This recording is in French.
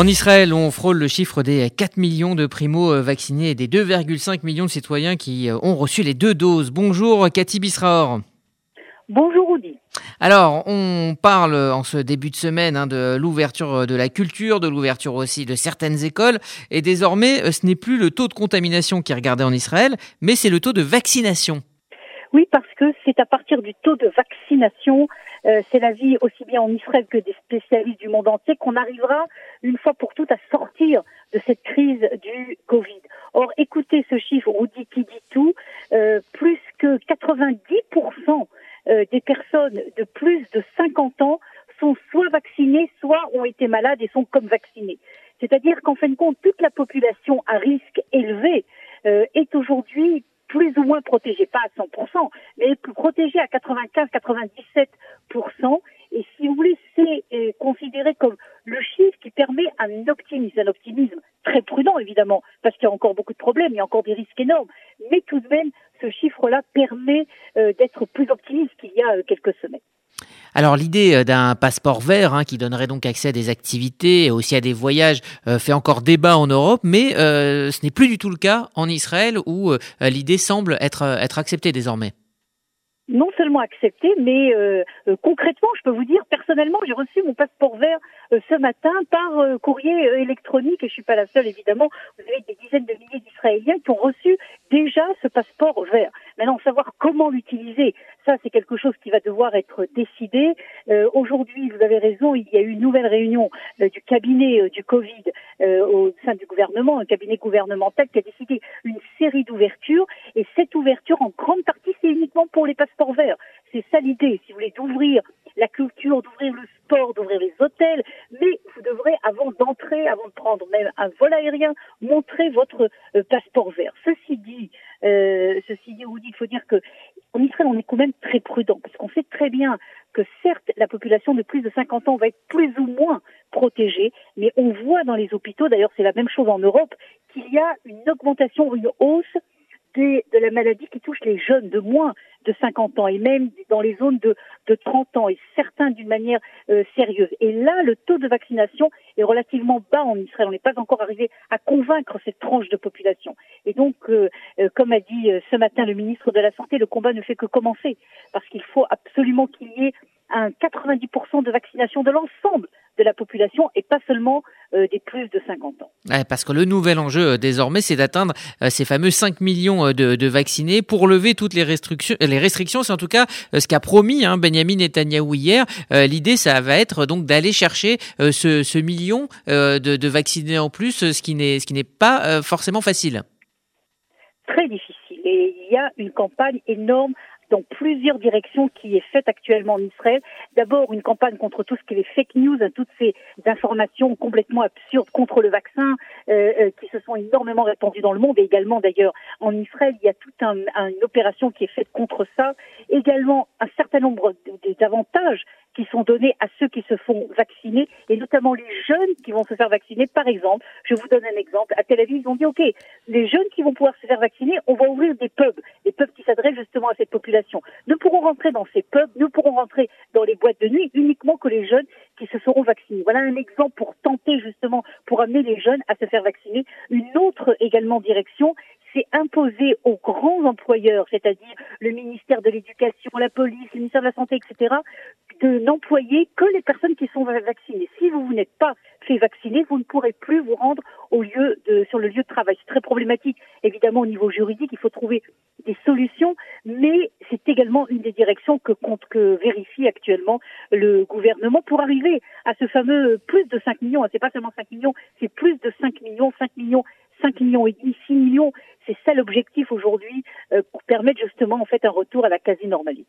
En Israël, on frôle le chiffre des 4 millions de primo-vaccinés et des 2,5 millions de citoyens qui ont reçu les deux doses. Bonjour Katy Bisraor. Bonjour Audi. Alors, on parle en ce début de semaine de l'ouverture de la culture, de l'ouverture aussi de certaines écoles. Et désormais, ce n'est plus le taux de contamination qui est regardé en Israël, mais c'est le taux de vaccination. Oui, parce que c'est à partir du taux de vaccination, c'est l'avis aussi bien en Israël que des spécialistes du monde entier, qu'on arrivera une fois pour toutes à sortir de cette crise du Covid. Or, écoutez ce chiffre, Audi, qui dit tout, plus que 90% des personnes de plus de 50 ans sont soit vaccinées, soit ont été malades et sont comme vaccinées. C'est-à-dire qu'en fin de compte, toute la population à risque élevé est aujourd'hui plus ou moins protégée, pas à 100%, mais protégée à 95-97%. Et si vous voulez, c'est considéré comme le chiffre qui permet un optimisme très prudent évidemment, parce qu'il y a encore beaucoup de problèmes, il y a encore des risques énormes, mais tout de même, ce chiffre-là permet d'être plus optimiste qu'il y a quelques semaines. Alors l'idée d'un passeport vert qui donnerait donc accès à des activités et aussi à des voyages fait encore débat en Europe, mais ce n'est plus du tout le cas en Israël où l'idée semble être acceptée désormais. Non seulement acceptée, mais concrètement, je peux vous dire, personnellement, j'ai reçu mon passeport vert ce matin par courrier électronique, et je suis pas la seule évidemment, vous avez des dizaines de milliers d'Israéliens qui ont reçu déjà ce passeport vert. Maintenant, savoir comment l'utiliser, ça c'est quelque chose qui va devoir être décidé. Aujourd'hui, vous avez raison, il y a eu une nouvelle réunion du cabinet du Covid au sein du gouvernement, un cabinet gouvernemental qui a décidé une série d'ouvertures, et cette ouverture en grande partie c'est uniquement pour les passeports. C'est ça l'idée, si vous voulez, d'ouvrir la culture, d'ouvrir le sport, d'ouvrir les hôtels, mais vous devrez, avant d'entrer, avant de prendre même un vol aérien, montrer votre passeport vert. Ceci dit, il faut dire qu'en Israël, on est quand même très prudent, parce qu'on sait très bien que certes, la population de plus de 50 ans va être plus ou moins protégée, mais on voit dans les hôpitaux, d'ailleurs c'est la même chose en Europe, qu'il y a une augmentation, une hausse de la maladie qui touche les jeunes de moins de 50 ans et même dans les zones de 30 ans et certains d'une manière sérieuse. Et là, le taux de vaccination est relativement bas en Israël. On n'est pas encore arrivé à convaincre cette tranche de population. Et donc, comme a dit ce matin le ministre de la Santé, le combat ne fait que commencer parce qu'il faut absolument qu'il y ait un 90% de vaccination de l'ensemble de la population et pas seulement des plus de 50 ans. Ouais, parce que le nouvel enjeu désormais, c'est d'atteindre ces fameux 5 millions de vaccinés pour lever toutes les restrictions. Les restrictions, c'est en tout cas ce qu'a promis Benjamin Netanyahou hier. L'idée, ça va être donc d'aller chercher ce million de vaccinés en plus, ce qui n'est pas forcément facile. Très difficile. Et il y a une campagne énorme dans plusieurs directions qui est faite actuellement en Israël. D'abord, une campagne contre tout ce qui est les fake news, toutes ces informations complètement absurdes contre le vaccin qui se sont énormément répandues dans le monde et également d'ailleurs en Israël. Il y a toute une opération qui est faite contre ça. Également, un certain nombre d'avantages qui sont donnés à ceux qui se font vacciner et notamment les jeunes qui vont se faire vacciner. Par exemple, je vous donne un exemple. À Tel Aviv, ils ont dit « Ok, les jeunes qui vont pouvoir se faire vacciner, on va ouvrir des pubs qui s'adressent justement à cette population. » Ne pourront rentrer dans ces pubs, ne pourront rentrer dans les boîtes de nuit uniquement que les jeunes qui se seront vaccinés. Voilà un exemple pour tenter justement, pour amener les jeunes à se faire vacciner. Une autre également direction, c'est imposer aux grands employeurs, c'est-à-dire le ministère de l'Éducation, la police, le ministère de la Santé, etc., de n'employer que les personnes qui sont vaccinées. Si vous n'êtes pas fait vacciner, vous ne pourrez plus vous rendre sur le lieu de travail. C'est très problématique, évidemment, au niveau juridique, il faut trouver des solutions, mais c'est également une des directions que vérifie actuellement le gouvernement pour arriver à ce fameux plus de 5 millions, c'est pas seulement 5 millions, c'est plus de 5 millions, 5,5 millions, 6 millions, c'est ça l'objectif aujourd'hui pour permettre justement en fait un retour à la quasi-normalité.